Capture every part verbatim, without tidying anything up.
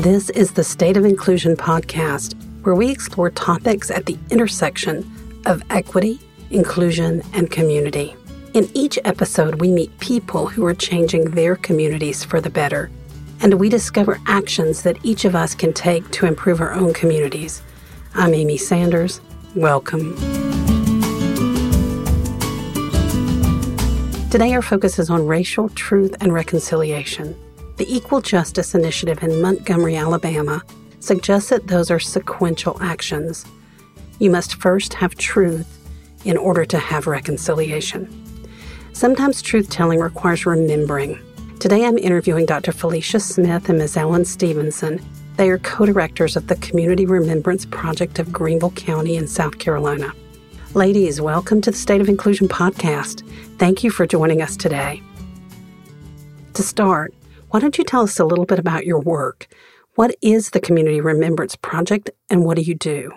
This is the State of Inclusion podcast, where we explore topics at the intersection of equity, inclusion, and community. In each episode, we meet people who are changing their communities for the better, and we discover actions that each of us can take to improve our own communities. I'm Amy Sanders. Welcome. Today, our focus is on racial truth and reconciliation. The Equal Justice Initiative in Montgomery, Alabama, suggests that those are sequential actions. You must first have truth in order to have reconciliation. Sometimes truth-telling requires remembering. Today I'm interviewing Doctor Felicia Smith and Miz Alan Stevenson. They are co-directors of the Community Remembrance Project of Greenville County in South Carolina. Ladies, welcome to the State of Inclusion podcast. Thank you for joining us today. To start, why don't you tell us a little bit about your work? What is the Community Remembrance Project and what do you do?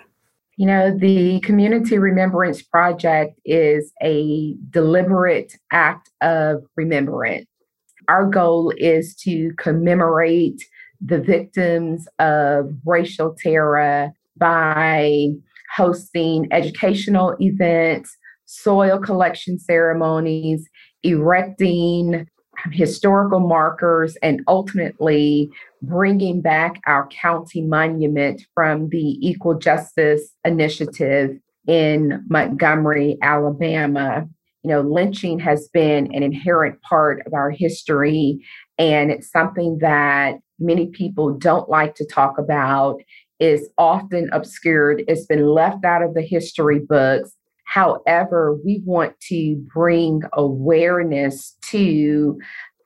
You know, the Community Remembrance Project is a deliberate act of remembrance. Our goal is to commemorate the victims of racial terror by hosting educational events, soil collection ceremonies, erecting historical markers, and ultimately bringing back our county monument from the Equal Justice Initiative in Montgomery, Alabama. You know, lynching has been an inherent part of our history, and it's something that many people don't like to talk about, is often obscured. It's been left out of the history books. However, we want to bring awareness to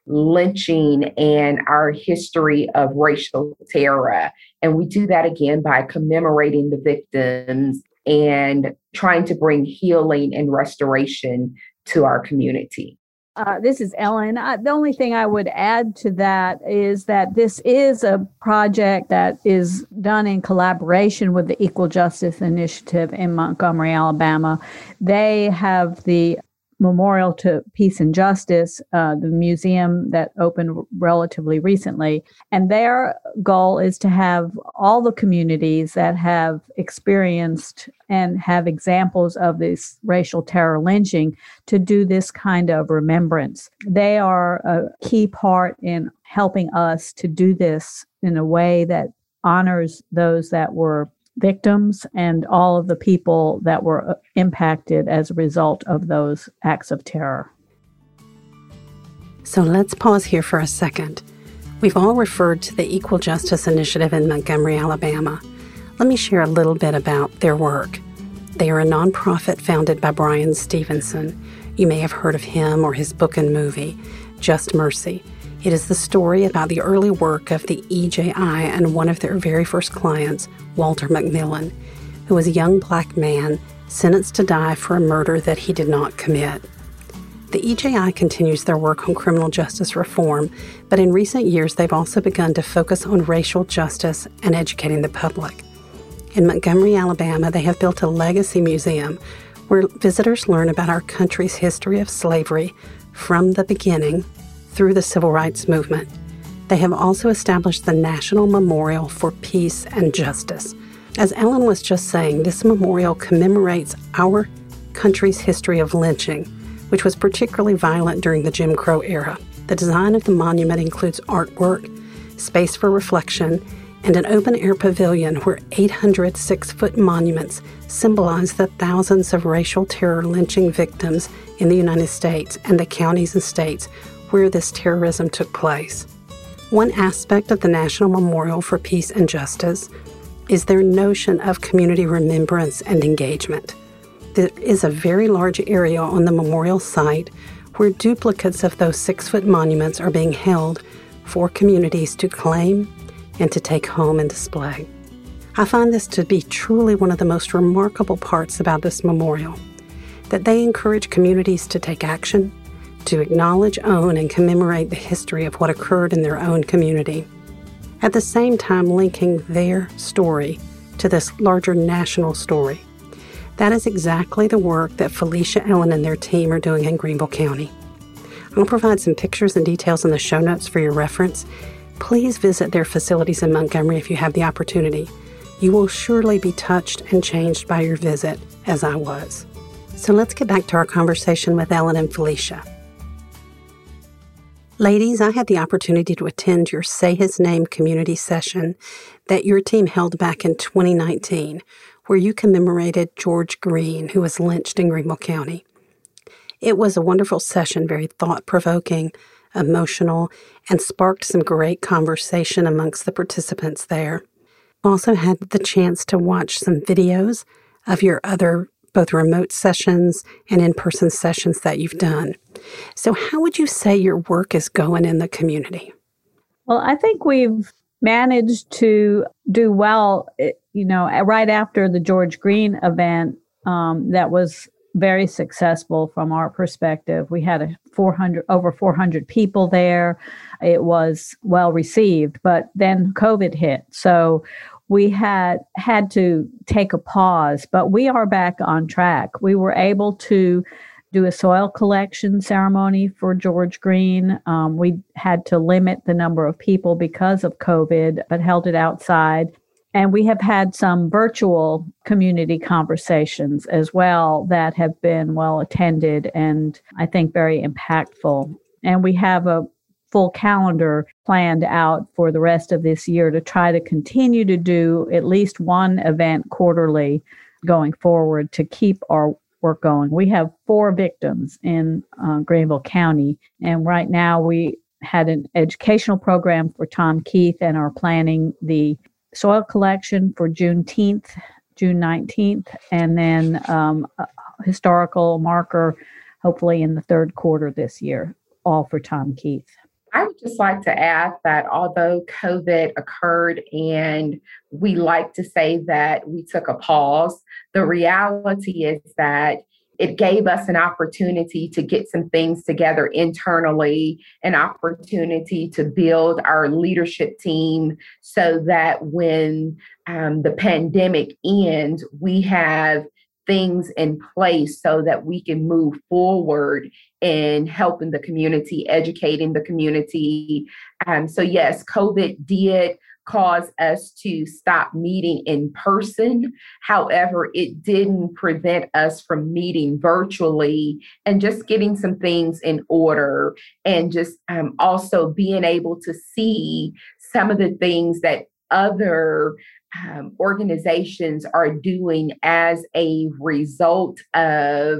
lynching and our history of racial terror. And we do that again by commemorating the victims and trying to bring healing and restoration to our community. Uh, this is Ellen. I, the only thing I would add to that is that this is a project that is done in collaboration with the Equal Justice Initiative in Montgomery, Alabama. They have the Memorial to Peace and Justice, uh, the museum that opened relatively recently. And their goal is to have all the communities that have experienced and have examples of this racial terror lynching to do this kind of remembrance. They are a key part in helping us to do this in a way that honors those that were victims and all of the people that were impacted as a result of those acts of terror. So let's pause here for a second. We've all referred to the Equal Justice Initiative in Montgomery, Alabama. Let me share a little bit about their work. They are a nonprofit founded by Bryan Stevenson. You may have heard of him or his book and movie, Just Mercy. It is the story about the early work of the E J I and one of their very first clients, Walter McMillan, who was a young black man sentenced to die for a murder that he did not commit. The E J I continues their work on criminal justice reform, but in recent years they've also begun to focus on racial justice and educating the public. In Montgomery, Alabama, they have built a legacy museum where visitors learn about our country's history of slavery from the beginning through the Civil Rights Movement. They have also established the National Memorial for Peace and Justice. As Alan was just saying, this memorial commemorates our country's history of lynching, which was particularly violent during the Jim Crow era. The design of the monument includes artwork, space for reflection, and an open-air pavilion where eight hundred six-foot monuments symbolize the thousands of racial terror lynching victims in the United States and the counties and states where this terrorism took place. One aspect of the National Memorial for Peace and Justice is their notion of community remembrance and engagement. There is a very large area on the memorial site where duplicates of those six-foot monuments are being held for communities to claim and to take home and display. I find this to be truly one of the most remarkable parts about this memorial, that they encourage communities to take action, to acknowledge, own, and commemorate the history of what occurred in their own community, at the same time linking their story to this larger national story. That is exactly the work that Felicia, Ellen, and their team are doing in Greenville County. I'll provide some pictures and details in the show notes for your reference, Please visit their facilities in Montgomery if you have the opportunity. You will surely be touched and changed by your visit, as I was. So let's get back to our conversation with Alan and Felicia. Ladies, I had the opportunity to attend your Say His Name community session that your team held back in twenty nineteen, where you commemorated George Green, who was lynched in Greenville County. It was a wonderful session, very thought-provoking, emotional, and sparked some great conversation amongst the participants there. Also had the chance to watch some videos of your other both remote sessions and in-person sessions that you've done. So how would you say your work is going in the community? Well, I think we've managed to do well, you know, right after the George Green event um, that was very successful from our perspective. We had a four hundred over four hundred people there. It was well received, but then COVID hit. So we had had to take a pause, but we are back on track. We were able to do a soil collection ceremony for George Green. Um, we had to limit the number of people because of COVID, but held it outside. And we have had some virtual community conversations as well that have been well attended and I think very impactful. And we have a full calendar planned out for the rest of this year to try to continue to do at least one event quarterly going forward to keep our work going. We have four victims in uh, Greenville County, and right now we had an educational program for Tom Keith and are planning the soil collection for Juneteenth, June nineteenth, and then um, a historical marker, hopefully in the third quarter this year, all for Tom Keith. I would just like to add that although COVID occurred and we like to say that we took a pause, the reality is that it gave us an opportunity to get some things together internally, an opportunity to build our leadership team so that when um, the pandemic ends, we have things in place so that we can move forward in helping the community, educating the community. Um, so yes, COVID did cause us to stop meeting in person. However, it didn't prevent us from meeting virtually and just getting some things in order and just um, also being able to see some of the things that other um, organizations are doing as a result of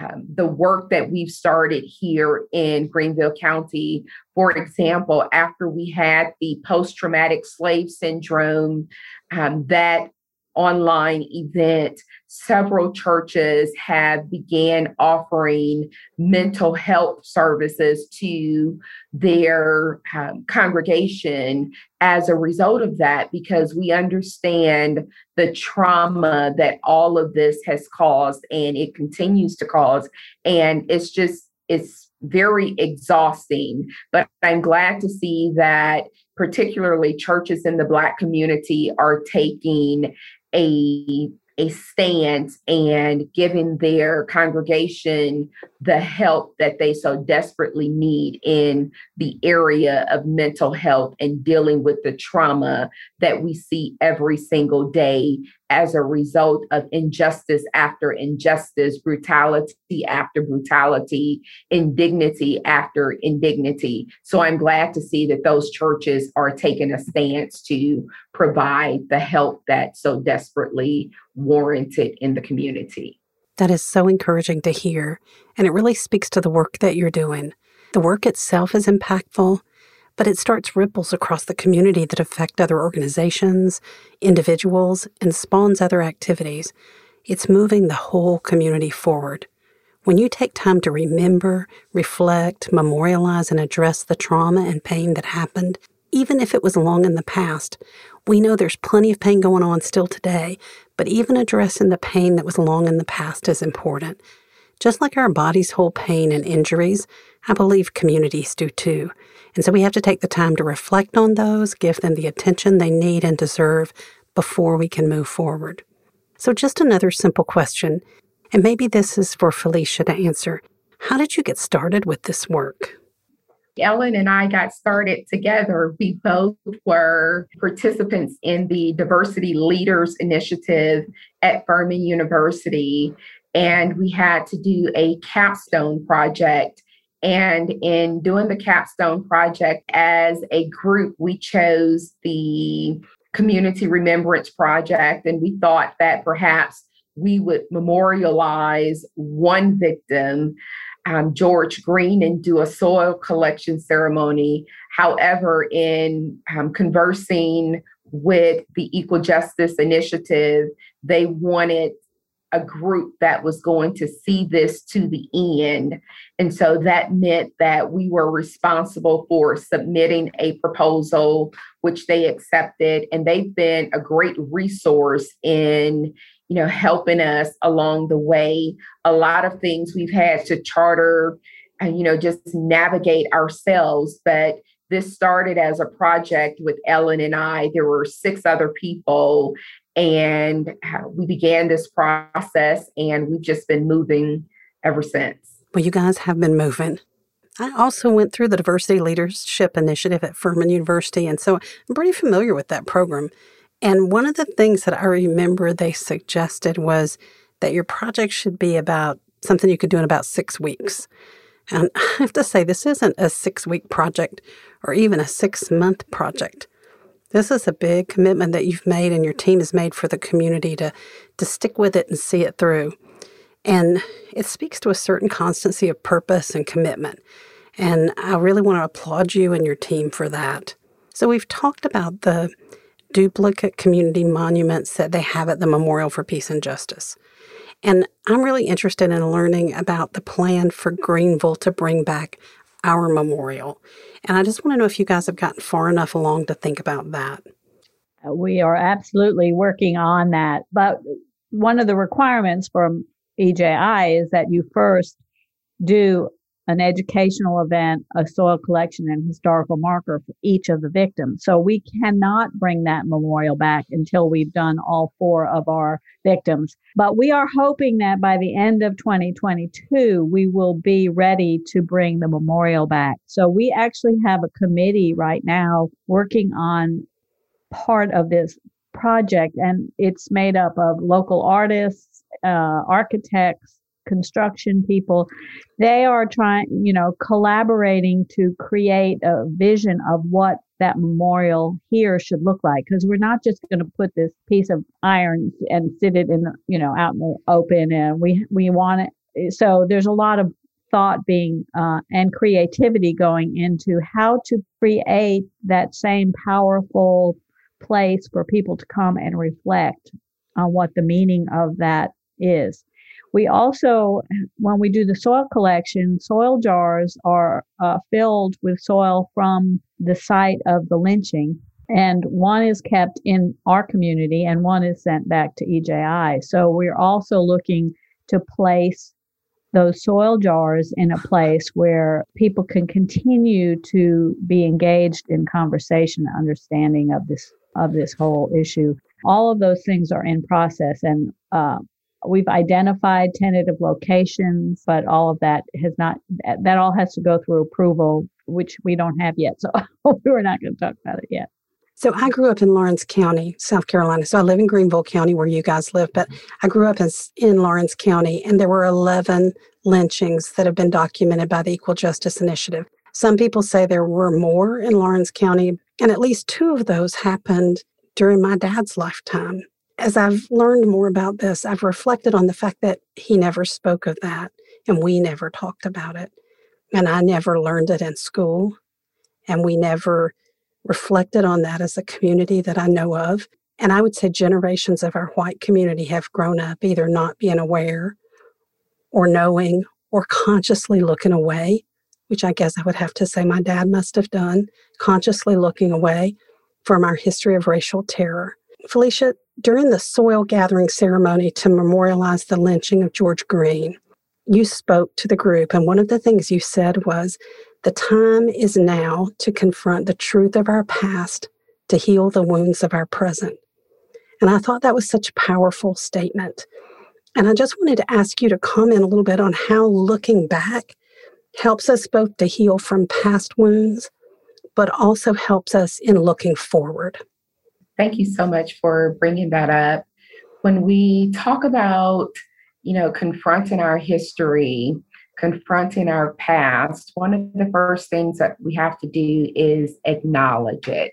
Um, the work that we've started here in Greenville County. For example, after we had the post-traumatic slave syndrome, um, that online event, several churches have began offering mental health services to their um, congregation as a result of that, because we understand the trauma that all of this has caused and it continues to cause. And it's just, it's very exhausting, but I'm glad to see that particularly churches in the Black community are taking a, a stance and giving their congregation the help that they so desperately need in the area of mental health and dealing with the trauma that we see every single day as a result of injustice after injustice, brutality after brutality, indignity after indignity. So I'm glad to see that those churches are taking a stance to provide the help that's so desperately warranted in the community. That is so encouraging to hear, and it really speaks to the work that you're doing. The work itself is impactful, but it starts ripples across the community that affect other organizations, individuals, and spawns other activities. It's moving the whole community forward. When you take time to remember, reflect, memorialize, and address the trauma and pain that happened, even if it was long in the past, we know there's plenty of pain going on still today, but even addressing the pain that was long in the past is important. Just like our bodies hold pain and injuries, I believe communities do too. And so we have to take the time to reflect on those, give them the attention they need and deserve before we can move forward. So just another simple question, and maybe this is for Felicia to answer. How did you get started with this work? Ellen and I got started together, we both were participants in the Diversity Leaders Initiative at Furman University, and we had to do a capstone project. And in doing the capstone project as a group, we chose the Community Remembrance Project, and we thought that perhaps we would memorialize one victim, um, George Green, and do a soil collection ceremony. However, in um, conversing with the Equal Justice Initiative, they wanted a group that was going to see this to the end. And so that meant that we were responsible for submitting a proposal, which they accepted. And they've been a great resource in, you know, helping us along the way. A lot of things we've had to charter and, you know, just navigate ourselves. But this started as a project with Ellen and I. There were six other people, and we began this process, and we've just been moving ever since. Well, you guys have been moving. I also went through the Diversity Leadership Initiative at Furman University, and so I'm pretty familiar with that program. And one of the things that I remember they suggested was that your project should be about something you could do in about six weeks. And I have to say, this isn't a six-week project or even a six-month project. This is a big commitment that you've made and your team has made for the community to, to stick with it and see it through. And it speaks to a certain constancy of purpose and commitment. And I really want to applaud you and your team for that. So we've talked about the duplicate community monuments that they have at the Memorial for Peace and Justice. And I'm really interested in learning about the plan for Greenville to bring back our memorial. And I just want to know if you guys have gotten far enough along to think about that. We are absolutely working on that. But one of the requirements from E J I is that you first do an educational event, a soil collection, and historical marker for each of the victims. So we cannot bring that memorial back until we've done all four of our victims. But we are hoping that by the end of twenty twenty-two, we will be ready to bring the memorial back. So we actually have a committee right now working on part of this project, and it's made up of local artists, uh, architects, construction people. They are trying, you know, collaborating to create a vision of what that memorial here should look like. Because we're not just going to put this piece of iron and sit it in, you know, out in the open. And we we want it. So there's a lot of thought being uh, and creativity going into how to create that same powerful place for people to come and reflect on what the meaning of that is. We also, when we do the soil collection, soil jars are uh, filled with soil from the site of the lynching, and one is kept in our community and one is sent back to E J I. So we're also looking to place those soil jars in a place where people can continue to be engaged in conversation, understanding of this of this whole issue. All of those things are in process, and uh, We've identified tentative locations, but all of that has not, that all has to go through approval, which we don't have yet. So we're not going to talk about it yet. So I grew up in Laurens County, South Carolina. So I live in Greenville County where you guys live, but I grew up in, in Laurens County, and there were eleven lynchings that have been documented by the Equal Justice Initiative. Some people say there were more in Laurens County, and at least two of those happened during my dad's lifetime. As I've learned more about this, I've reflected on the fact that he never spoke of that, and we never talked about it. And I never learned it in school, and we never reflected on that as a community that I know of. And I would say generations of our white community have grown up either not being aware or knowing or consciously looking away, which I guess I would have to say my dad must have done, consciously looking away from our history of racial terror. Felicia, during the soil gathering ceremony to memorialize the lynching of George Green, you spoke to the group, and one of the things you said was, the time is now to confront the truth of our past to heal the wounds of our present. And I thought that was such a powerful statement. And I just wanted to ask you to comment a little bit on how looking back helps us both to heal from past wounds, but also helps us in looking forward. Thank you so much for bringing that up. When we talk about, you know, confronting our history, confronting our past, one of the first things that we have to do is acknowledge it.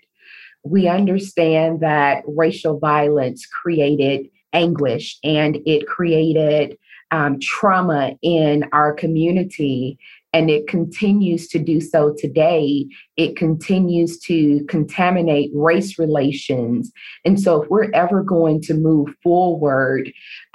We understand that racial violence created anguish and it created um, trauma in our community, and it continues to do so today. It continues to contaminate race relations. And so if we're ever going to move forward,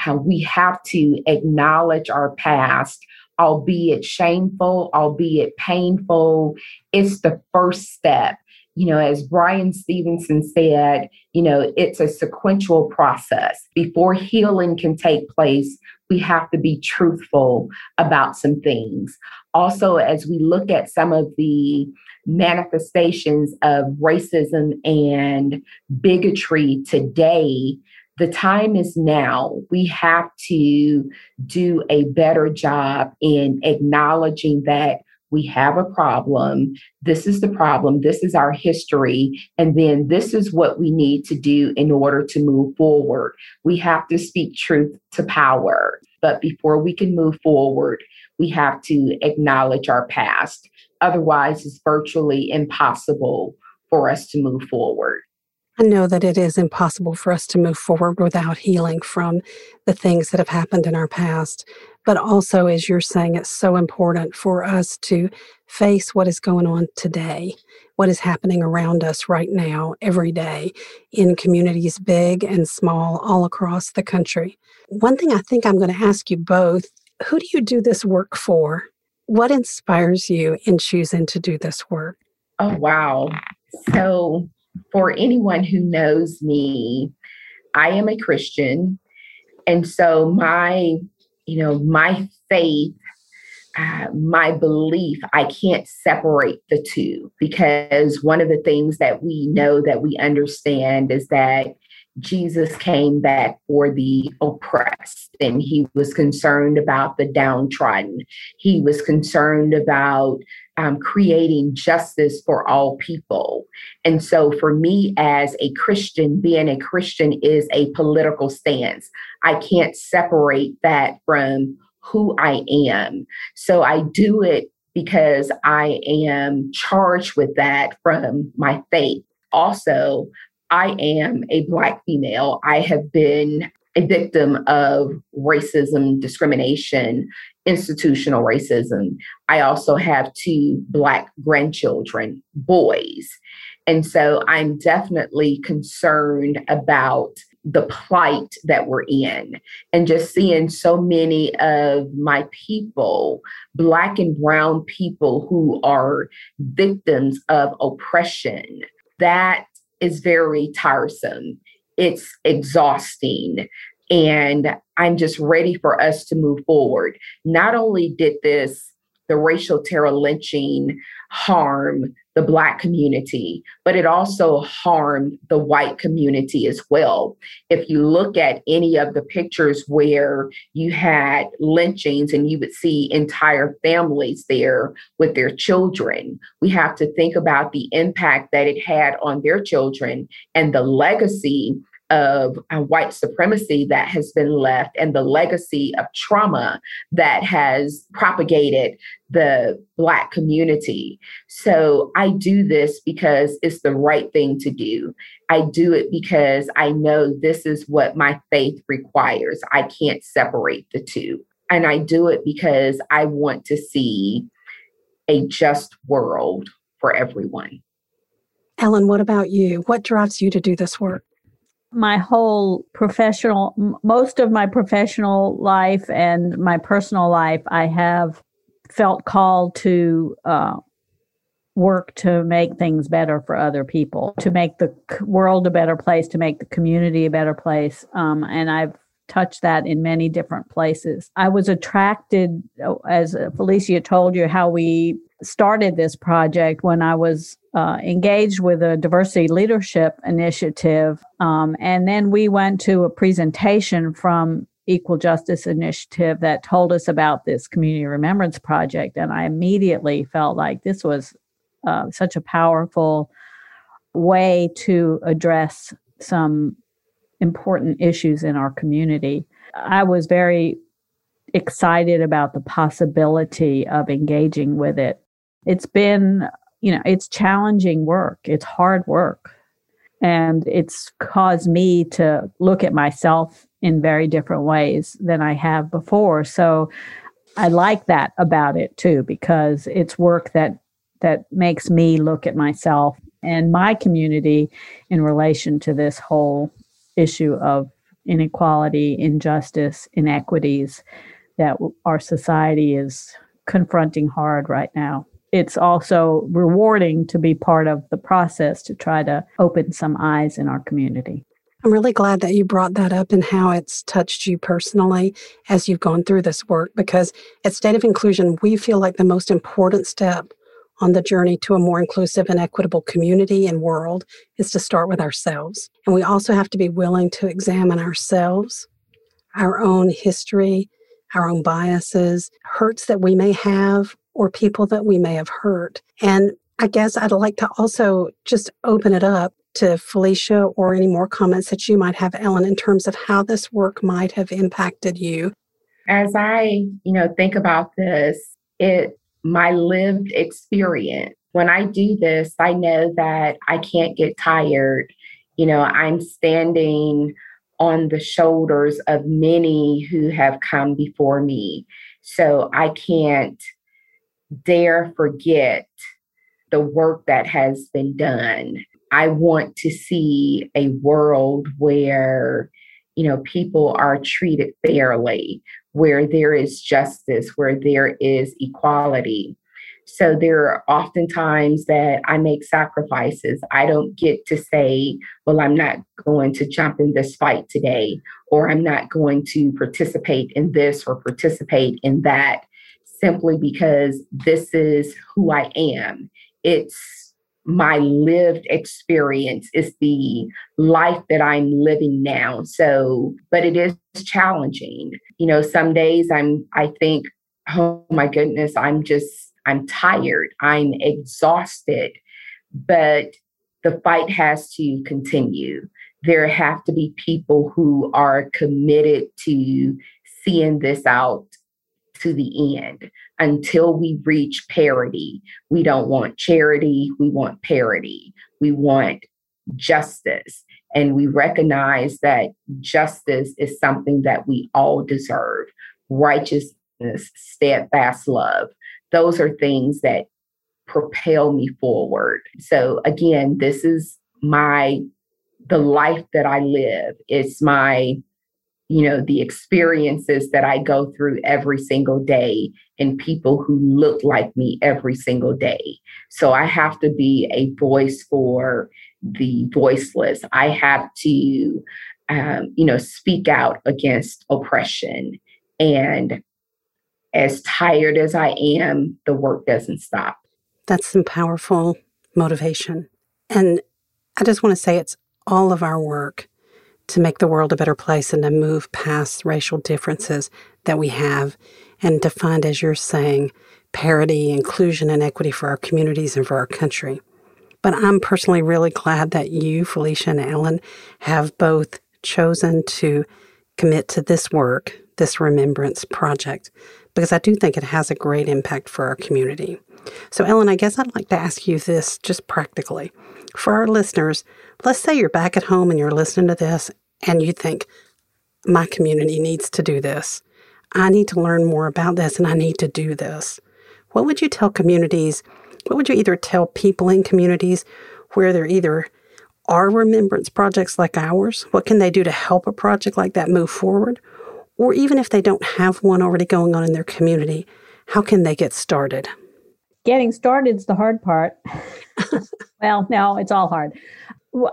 uh, we have to acknowledge our past, albeit shameful, albeit painful. It's the first step. You know, as Bryan Stevenson said, you know, it's a sequential process. Before healing can take place, we have to be truthful about some things. Also, as we look at some of the manifestations of racism and bigotry today, the time is now. We have to do a better job in acknowledging that we have a problem. This is the problem. This is our history. And then this is what we need to do in order to move forward. We have to speak truth to power. But before we can move forward, we have to acknowledge our past. Otherwise, it's virtually impossible for us to move forward. I know that it is impossible for us to move forward without healing from the things that have happened in our past. But also, as you're saying, it's so important for us to face what is going on today, what is happening around us right now, every day, in communities big and small, all across the country. One thing I think I'm going to ask you both, who do you do this work for? What inspires you in choosing to do this work? Oh, wow. So for anyone who knows me, I am a Christian. And so my You know, my faith, uh, my belief, I can't separate the two, because one of the things that we know, that we understand, is that Jesus came back for the oppressed, and he was concerned about the downtrodden. He was concerned about um, creating justice for all people. And so for me as a Christian, being a Christian is a political stance. I can't separate that from who I am. So I do it because I am charged with that from my faith. Also, I am a Black female. I have been a victim of racism, discrimination, institutional racism. I also have two Black grandchildren, boys. And so I'm definitely concerned about the plight that we're in, and just seeing so many of my people, Black and brown people, who are victims of oppression. That is very tiresome. It's exhausting. And I'm just ready for us to move forward. Not only did this, the racial terror lynching, harm the Black community, but it also harmed the white community as well. If you look at any of the pictures where you had lynchings, and you would see entire families there with their children, we have to think about the impact that it had on their children and the legacy of white supremacy that has been left, and the legacy of trauma that has propagated the Black community. So I do this because it's the right thing to do. I do it because I know this is what my faith requires. I can't separate the two. And I do it because I want to see a just world for everyone. Ellen, what about you? What drives you to do this work? My whole professional, most of my professional life and my personal life, I have felt called to uh, work to make things better for other people, to make the world a better place, to make the community a better place. Um, and I've touched that in many different places. I was attracted, as Felicia told you, how we started this project when I was uh, engaged with a diversity leadership initiative. Um, and then we went to a presentation from Equal Justice Initiative that told us about this Community Remembrance Project. And I immediately felt like this was uh, such a powerful way to address some important issues in our community. I was very excited about the possibility of engaging with it. It's been, you know, it's challenging work. It's hard work. And it's caused me to look at myself in very different ways than I have before. So I like that about it too, because it's work that that makes me look at myself and my community in relation to this whole issue of inequality, injustice, inequities that our society is confronting hard right now. It's also rewarding to be part of the process to try to open some eyes in our community. I'm really glad that you brought that up and how it's touched you personally as you've gone through this work, because at State of Inclusion, we feel like the most important step on the journey to a more inclusive and equitable community and world is to start with ourselves. And we also have to be willing to examine ourselves, our own history, our own biases, hurts that we may have, or people that we may have hurt. And I guess I'd like to also just open it up to Felicia or any more comments that you might have, Ellen, in terms of how this work might have impacted you. As I, you know, think about this, it my lived experience. When I do this, I know that I can't get tired. You know, I'm standing on the shoulders of many who have come before me. So I can't dare forget the work that has been done. I want to see a world where, you know, people are treated fairly, where there is justice, where there is equality. So there are often times that I make sacrifices. I don't get to say, well, I'm not going to jump in this fight today, or I'm not going to participate in this or participate in that, simply because this is who I am. It's my lived experience. It's the life that I'm living now. So, but it is challenging. You know, some days I'm, I think, oh my goodness, I'm just, I'm tired. I'm exhausted. But the fight has to continue. There have to be people who are committed to seeing this out to the end until we reach parity. We don't want charity. We want parity. We want justice. And we recognize that justice is something that we all deserve. Righteousness, steadfast love. Those are things that propel me forward. So again, this is my, the life that I live. It's my, you know, the experiences that I go through every single day, and people who look like me every single day. So I have to be a voice for the voiceless. I have to, um, you know, speak out against oppression. And as tired as I am, the work doesn't stop. That's some powerful motivation. And I just want to say it's all of our work to make the world a better place and to move past racial differences that we have and to find, as you're saying, parity, inclusion, and equity for our communities and for our country. But I'm personally really glad that you, Felicia and Ellen, have both chosen to commit to this work, this remembrance project, because I do think it has a great impact for our community. So, Ellen, I guess I'd like to ask you this just practically. For our listeners, let's say you're back at home and you're listening to this and you think, my community needs to do this. I need to learn more about this and I need to do this. What would you tell communities? What would you either tell people in communities where there either are remembrance projects like ours? What can they do to help a project like that move forward? Or even if they don't have one already going on in their community, how can they get started? Getting started is the hard part. Well, no, it's all hard.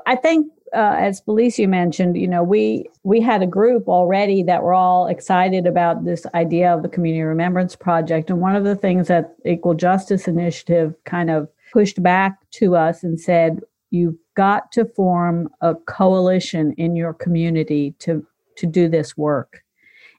I think, uh, as Felicia mentioned, you know, we we had a group already that were all excited about this idea of the Community Remembrance Project. And one of the things that Equal Justice Initiative kind of pushed back to us and said, you've got to form a coalition in your community to to do this work.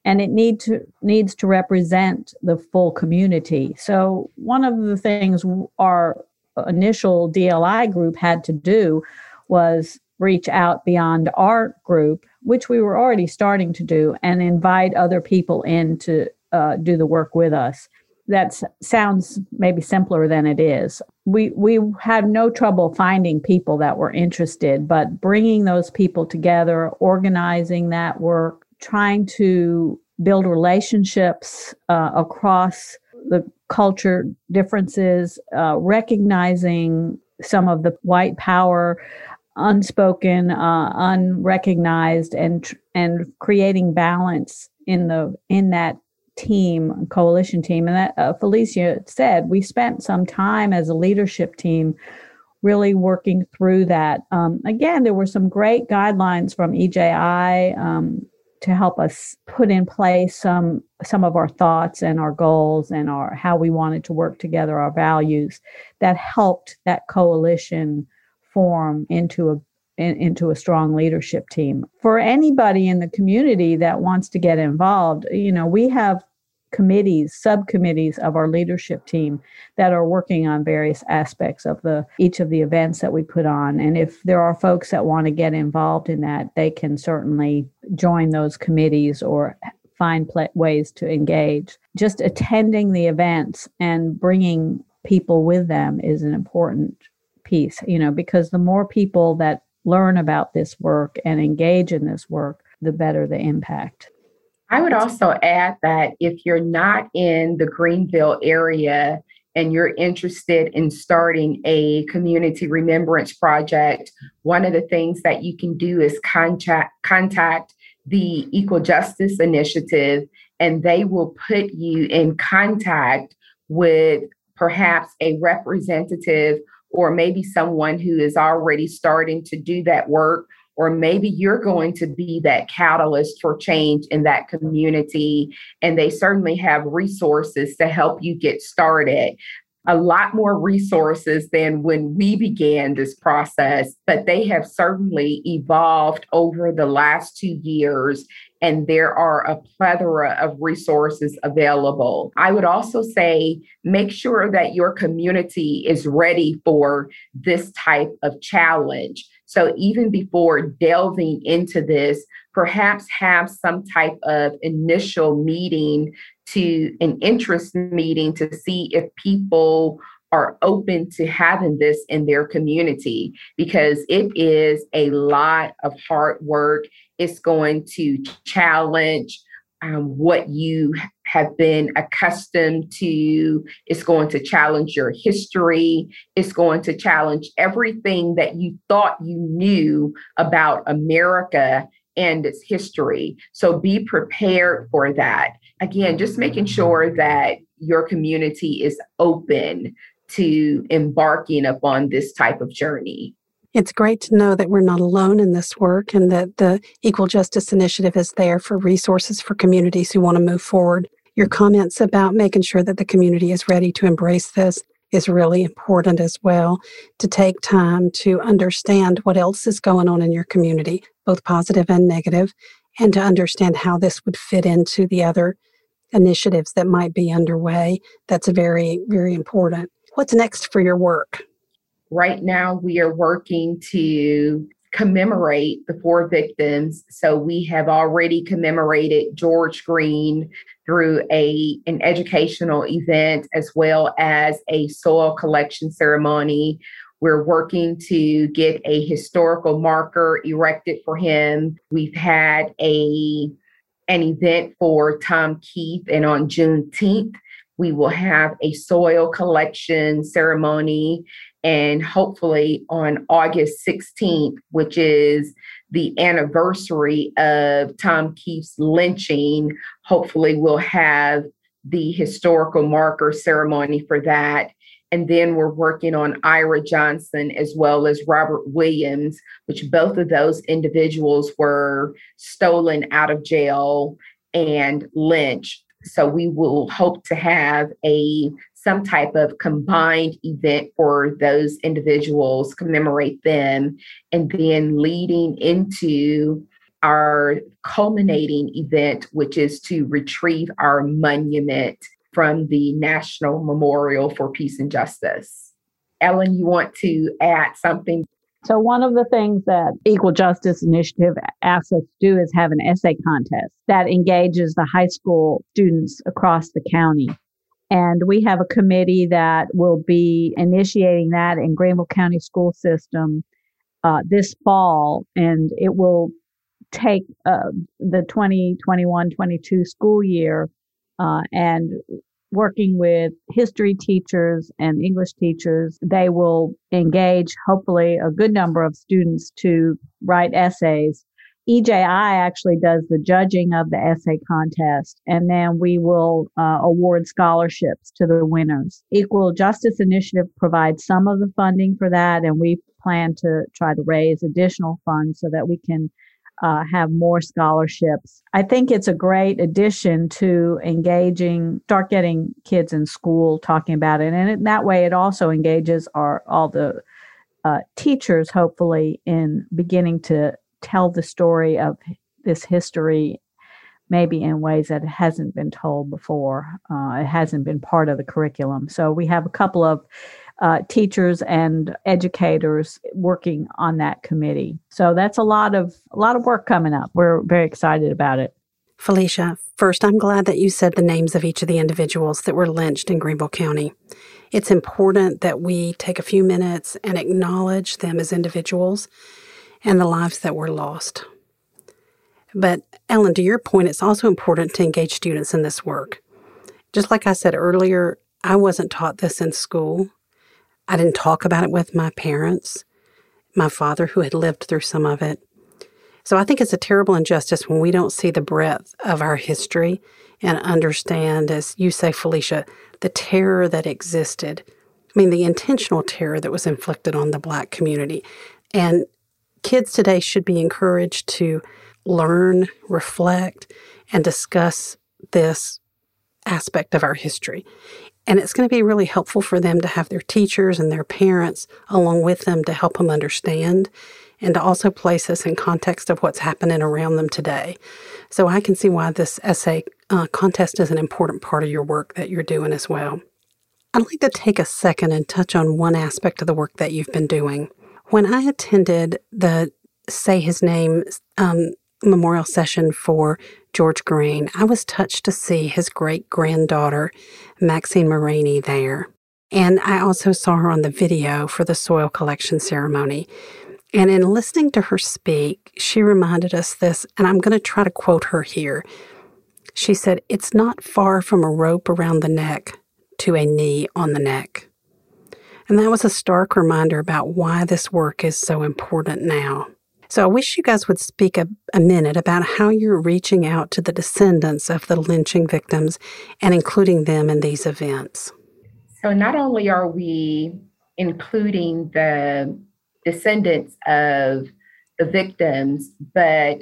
and it need to, needs to represent the full community. So one of the things our initial D L I group had to do was reach out beyond our group, which we were already starting to do, and invite other people in to uh, do the work with us. That sounds maybe simpler than it is. We we had no trouble finding people that were interested, but bringing those people together, organizing that work, trying to build relationships uh, across the culture differences, uh, recognizing some of the white power, unspoken, uh, unrecognized, and and creating balance in the in that team, coalition team. And that uh, Felicia said, we spent some time as a leadership team really working through that. Um, again, there were some great guidelines from E J I um, to help us put in place some some of our thoughts and our goals and our how we wanted to work together, our values that helped that coalition form into a into a strong leadership team. For anybody in the community that wants to get involved, you know, we have committees, subcommittees of our leadership team that are working on various aspects of the each of the events that we put on. And if there are folks that want to get involved in that, they can certainly join those committees or find pl- ways to engage. Just attending the events and bringing people with them is an important piece, you know, because the more people that learn about this work and engage in this work, the better the impact. I would also add that if you're not in the Greenville area and you're interested in starting a community remembrance project, one of the things that you can do is contact, contact the Equal Justice Initiative, and they will put you in contact with perhaps a representative or maybe someone who is already starting to do that work, or maybe you're going to be that catalyst for change in that community. And they certainly have resources to help you get started. A lot more resources than when we began this process, but they have certainly evolved over the last two years, and there are a plethora of resources available. I would also say, make sure that your community is ready for this type of challenge. So even before delving into this, perhaps have some type of initial meeting to an interest meeting to see if people are open to having this in their community, because it is a lot of hard work. It's going to challenge um, what you have been accustomed to. It's going to challenge your history. It's going to challenge everything that you thought you knew about America and its history. So be prepared for that. Again, just making sure that your community is open to embarking upon this type of journey. It's great to know that we're not alone in this work, and that the Equal Justice Initiative is there for resources for communities who want to move forward. Your comments about making sure that the community is ready to embrace this is really important as well, to take time to understand what else is going on in your community, both positive and negative, and to understand how this would fit into the other initiatives that might be underway. That's very, very important. What's next for your work? Right now, we are working to commemorate the four victims. So we have already commemorated George Green through a an educational event as well as a soil collection ceremony. We're working to get a historical marker erected for him. We've had a an event for Tom Keith, and on Juneteenth, we will have a soil collection ceremony. And hopefully on August sixteenth, which is the anniversary of Tom Keith's lynching, hopefully we'll have the historical marker ceremony for that. And then we're working on Ira Johnson as well as Robert Williams, which both of those individuals were stolen out of jail and lynched. So we will hope to have a some type of combined event for those individuals, commemorate them, and then leading into our culminating event, which is to retrieve our monument from the National Memorial for Peace and Justice. Ellen, you want to add something? So one of the things that Equal Justice Initiative asks us to do is have an essay contest that engages the high school students across the county. And we have a committee that will be initiating that in Greenville County School System uh, this fall. And it will take uh, the twenty twenty-one twenty-two school year uh, and working with history teachers and English teachers, they will engage, hopefully, a good number of students to write essays. E J I actually does the judging of the essay contest, and then we will uh, award scholarships to the winners. Equal Justice Initiative provides some of the funding for that, and we plan to try to raise additional funds so that we can Uh, have more scholarships. I think it's a great addition to engaging, start getting kids in school talking about it. And it, that way it also engages our all the uh, teachers, hopefully, in beginning to tell the story of this history, maybe in ways that it hasn't been told before. Uh, it hasn't been part of the curriculum. So we have a couple of Uh, teachers and educators working on that committee. So that's a lot of a lot of work coming up. We're very excited about it. Felicia, first, I'm glad that you said the names of each of the individuals that were lynched in Greenville County. It's important that we take a few minutes and acknowledge them as individuals and the lives that were lost. But Ellen, to your point, it's also important to engage students in this work. Just like I said earlier, I wasn't taught this in school. I didn't talk about it with my parents, my father, who had lived through some of it. So I think it's a terrible injustice when we don't see the breadth of our history and understand, as you say, Felicia, the terror that existed. I mean, the intentional terror that was inflicted on the Black community. And kids today should be encouraged to learn, reflect, and discuss this aspect of our history. And it's going to be really helpful for them to have their teachers and their parents along with them to help them understand and to also place us in context of what's happening around them today. So I can see why this essay uh, contest is an important part of your work that you're doing as well. I'd like to take a second and touch on one aspect of the work that you've been doing. When I attended the Say His Name um, memorial session for George Green, I was touched to see his great-granddaughter, Maxine Moraini, there. And I also saw her on the video for the soil collection ceremony. And in listening to her speak, she reminded us this, and I'm going to try to quote her here. She said, "It's not far from a rope around the neck to a knee on the neck." And that was a stark reminder about why this work is so important now. So I wish you guys would speak a, a minute about how you're reaching out to the descendants of the lynching victims and including them in these events. So not only are we including the descendants of the victims, but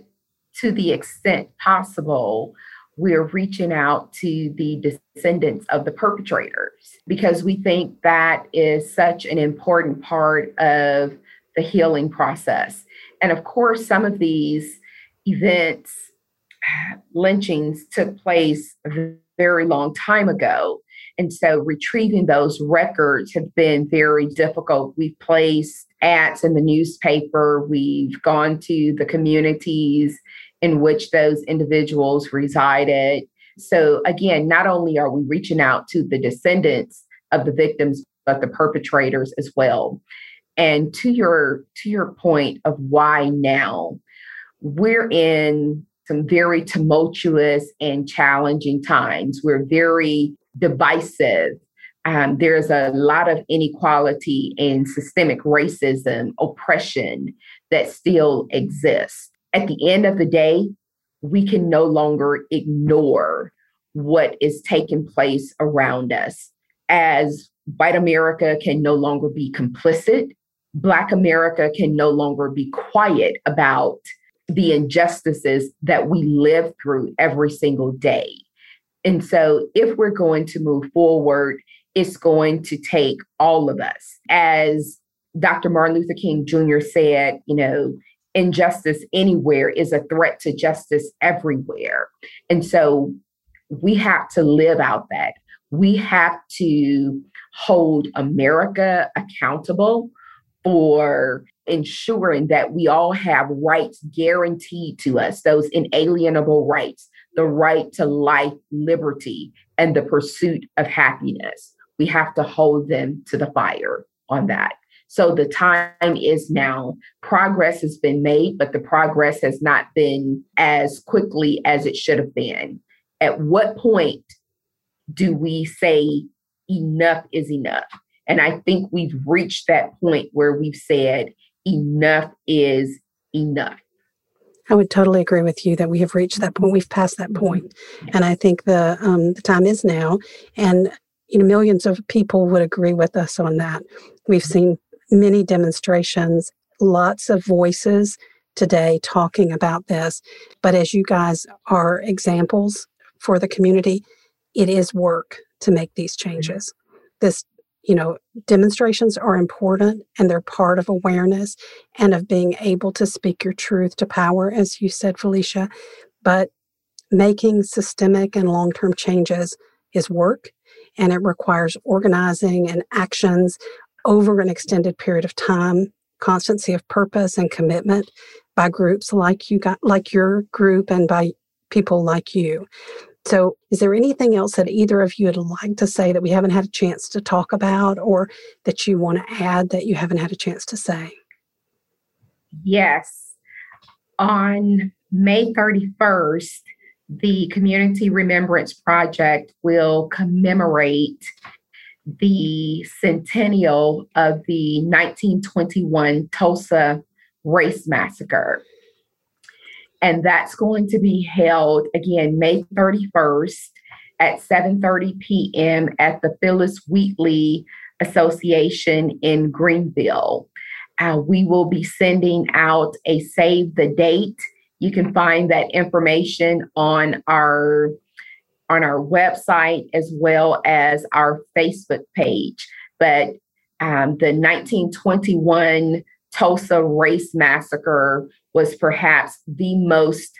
to the extent possible, we're reaching out to the descendants of the perpetrators, because we think that is such an important part of the healing process. And of course, some of these events, lynchings, took place a very long time ago. And so retrieving those records have been very difficult. We've placed ads in the newspaper. We've gone to the communities in which those individuals resided. So again, not only are we reaching out to the descendants of the victims, but the perpetrators as well. And to your to your point of why now, we're in some very tumultuous and challenging times. We're very divisive. Um, there's a lot of inequality and systemic racism, oppression that still exists. At the end of the day, we can no longer ignore what is taking place around us. As white America can no longer be complicit, Black America can no longer be quiet about the injustices that we live through every single day. And so if we're going to move forward, it's going to take all of us. As Doctor Martin Luther King Junior said, you know, injustice anywhere is a threat to justice everywhere. And so we have to live out that. We have to hold America accountable for ensuring that we all have rights guaranteed to us, those inalienable rights, the right to life, liberty, and the pursuit of happiness. We have to hold them to the fire on that. So the time is now. Progress has been made, but the progress has not been as quickly as it should have been. At what point do we say enough is enough? And I think we've reached that point where we've said enough is enough. I would totally agree with you that we have reached that point. We've passed that point. And I think the um, the time is now. And you know, millions of people would agree with us on that. We've seen many demonstrations, lots of voices today talking about this. But as you guys are examples for the community, it is work to make these changes. This, you know, demonstrations are important and they're part of awareness and of being able to speak your truth to power, as you said, Felicia. But making systemic and long-term changes is work, and it requires organizing and actions over an extended period of time, constancy of purpose and commitment by groups like you got, like your group and by people like you. So is there anything else that either of you would like to say that we haven't had a chance to talk about or that you want to add that you haven't had a chance to say? Yes. On May thirty-first, the Community Remembrance Project will commemorate the centennial of the nineteen twenty-one Tulsa Race Massacre. And that's going to be held, again, May thirty-first at seven thirty p.m. at the Phyllis Wheatley Association in Greenville. Uh, we will be sending out a save the date. You can find that information on our, on our website as well as our Facebook page. But um, the nineteen twenty-one Tulsa Race Massacre was perhaps the most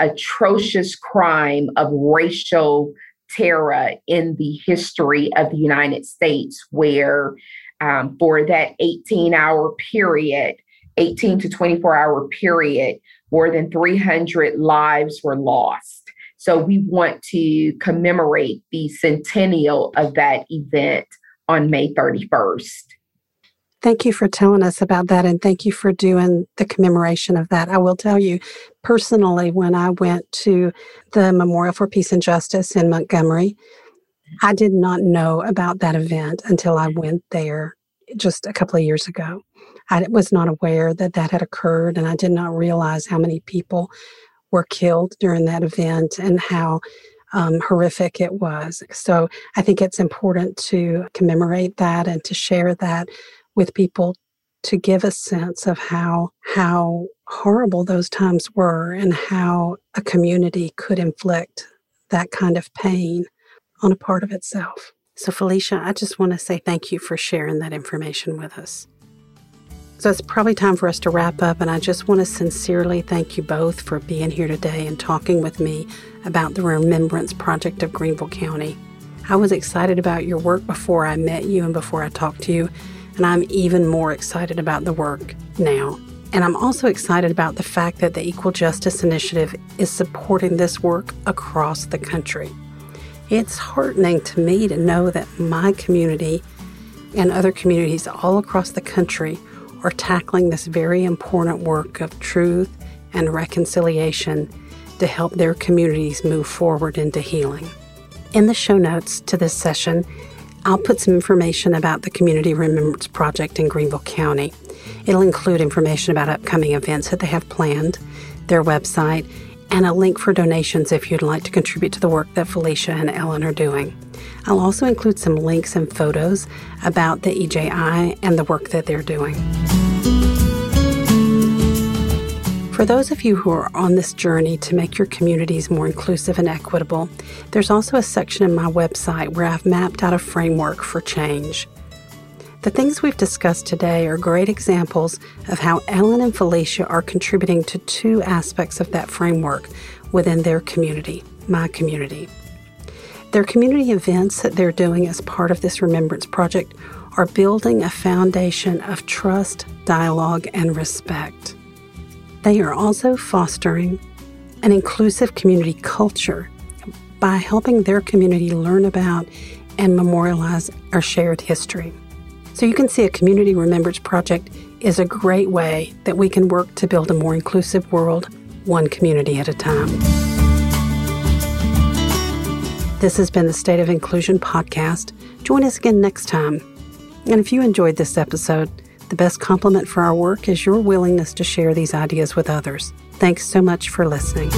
atrocious crime of racial terror in the history of the United States, where um, for that eighteen-hour period, eighteen to twenty-four hour period, more than three hundred lives were lost. So we want to commemorate the centennial of that event on May thirty-first. Thank you for telling us about that, and thank you for doing the commemoration of that. I will tell you, personally, when I went to the Memorial for Peace and Justice in Montgomery, I did not know about that event until I went there just a couple of years ago. I was not aware that that had occurred, and I did not realize how many people were killed during that event and how um, horrific it was. So I think it's important to commemorate that and to share that with people to give a sense of how how horrible those times were and how a community could inflict that kind of pain on a part of itself. So Felicia, I just want to say thank you for sharing that information with us. So it's probably time for us to wrap up, and I just want to sincerely thank you both for being here today and talking with me about the Remembrance Project of Greenville County. I was excited about your work before I met you and before I talked to you, and I'm even more excited about the work now. And I'm also excited about the fact that the Equal Justice Initiative is supporting this work across the country. It's heartening to me to know that my community and other communities all across the country are tackling this very important work of truth and reconciliation to help their communities move forward into healing. In the show notes to this session, I'll put some information about the Community Remembrance Project in Greenville County. It'll include information about upcoming events that they have planned, their website, and a link for donations if you'd like to contribute to the work that Felicia and Ellen are doing. I'll also include some links and photos about the E J I and the work that they're doing. For those of you who are on this journey to make your communities more inclusive and equitable, there's also a section in my website where I've mapped out a framework for change. The things we've discussed today are great examples of how Alan and Felicia are contributing to two aspects of that framework within their community, my community. Their community events that they're doing as part of this Remembrance Project are building a foundation of trust, dialogue, and respect. They are also fostering an inclusive community culture by helping their community learn about and memorialize our shared history. So you can see a Community Remembrance Project is a great way that we can work to build a more inclusive world, one community at a time. This has been the State of Inclusion podcast. Join us again next time. And if you enjoyed this episode, the best compliment for our work is your willingness to share these ideas with others. Thanks so much for listening.